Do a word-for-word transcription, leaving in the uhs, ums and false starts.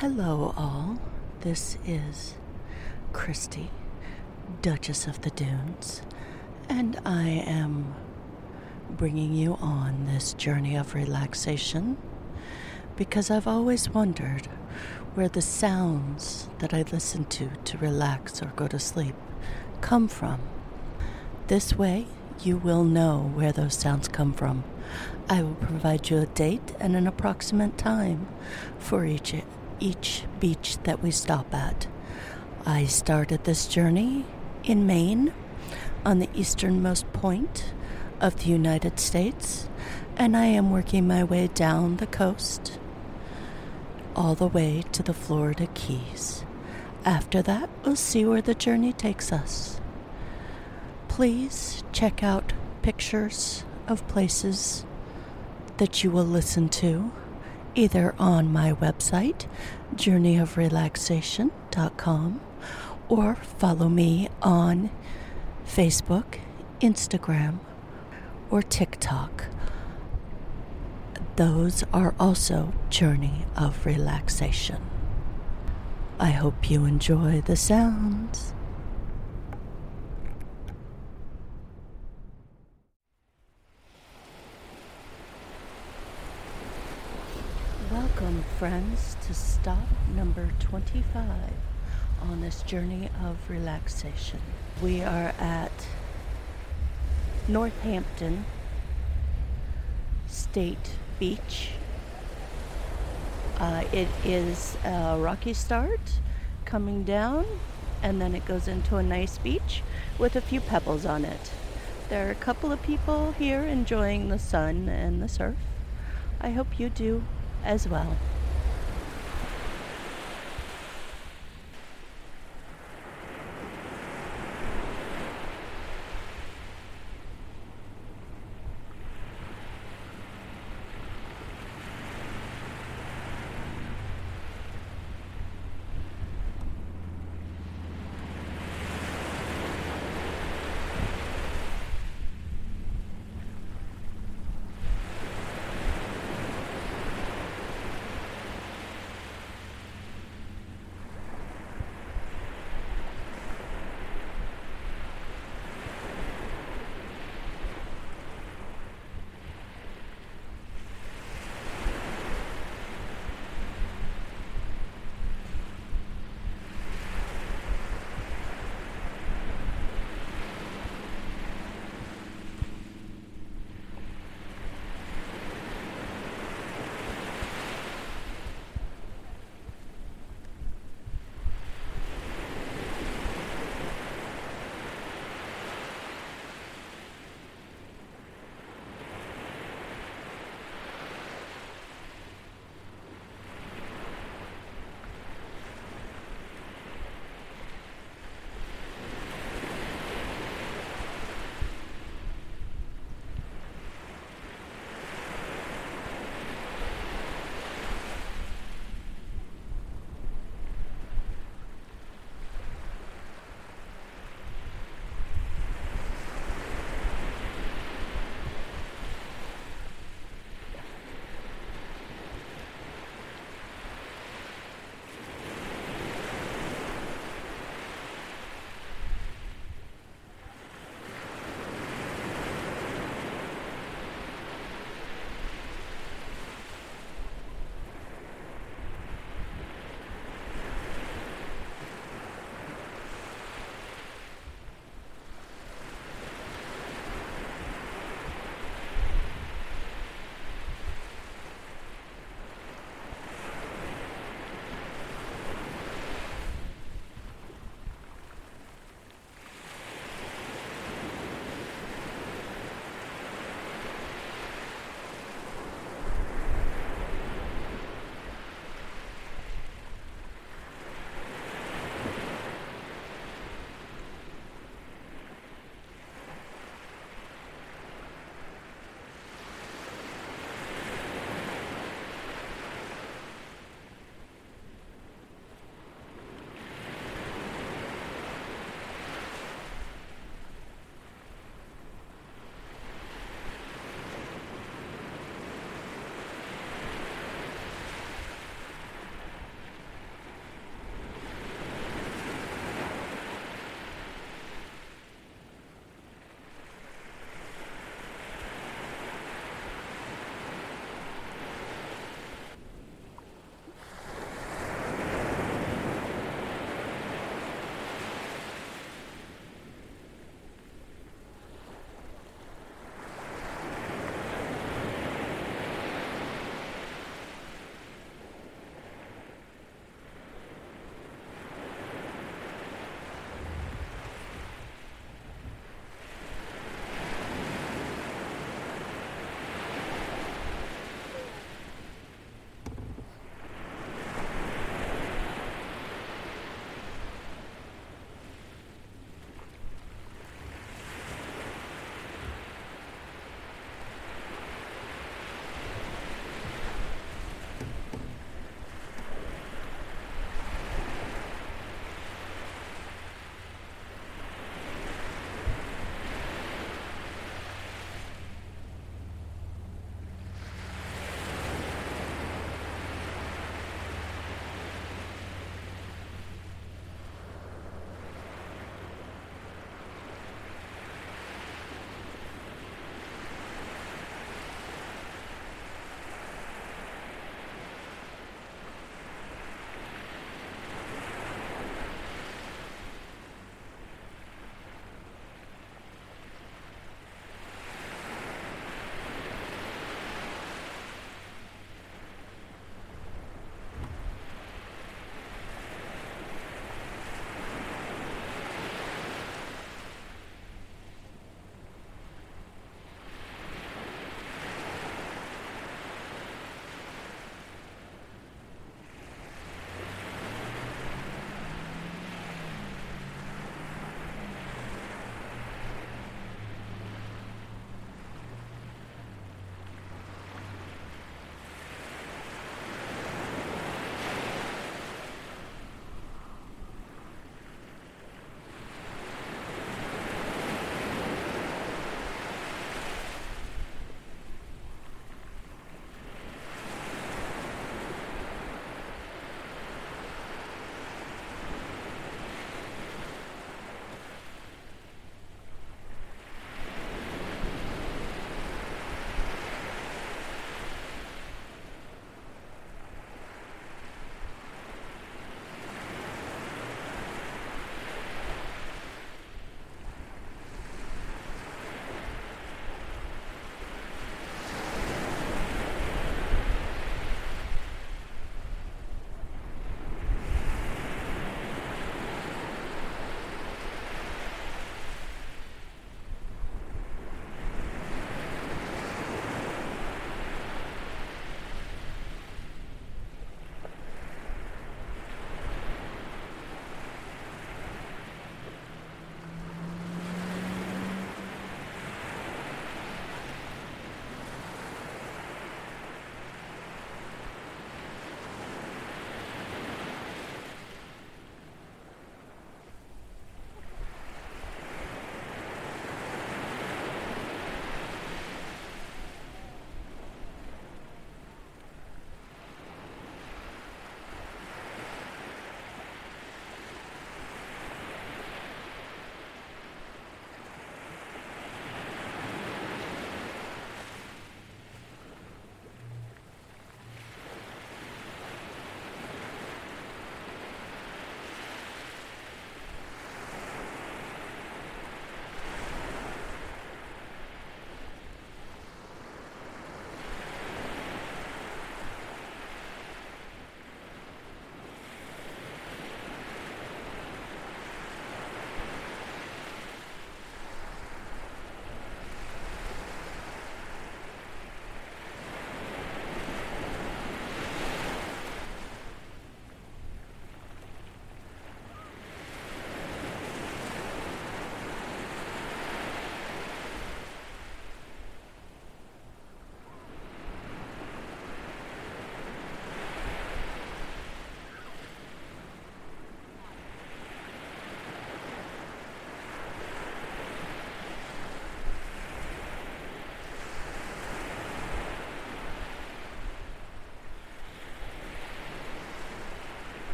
Hello all, this is Christy, Duchess of the Dunes, and I am bringing you on this journey of relaxation because I've always wondered where the sounds that I listen to to relax or go to sleep come from. This way you will know where those sounds come from. I will provide you a date and an approximate time for each each beach that we stop at. I started this journey in Maine, on the easternmost point of the United States, and I am working my way down the coast all the way to the Florida Keys. After that, we'll see where the journey takes us. Please check out pictures of places that you will listen to, either on my website, journey of relaxation dot com, or follow me on Facebook, Instagram, or TikTok. Those are also Journey of Relaxation. I hope you enjoy the sounds. Welcome, friends, to stop number twenty-five on this journey of relaxation. We are at Northampton State Beach. Uh, it is a rocky start, coming down, and then it goes into a nice beach with a few pebbles on it. There are a couple of people here enjoying the sun and the surf. I hope you do as well.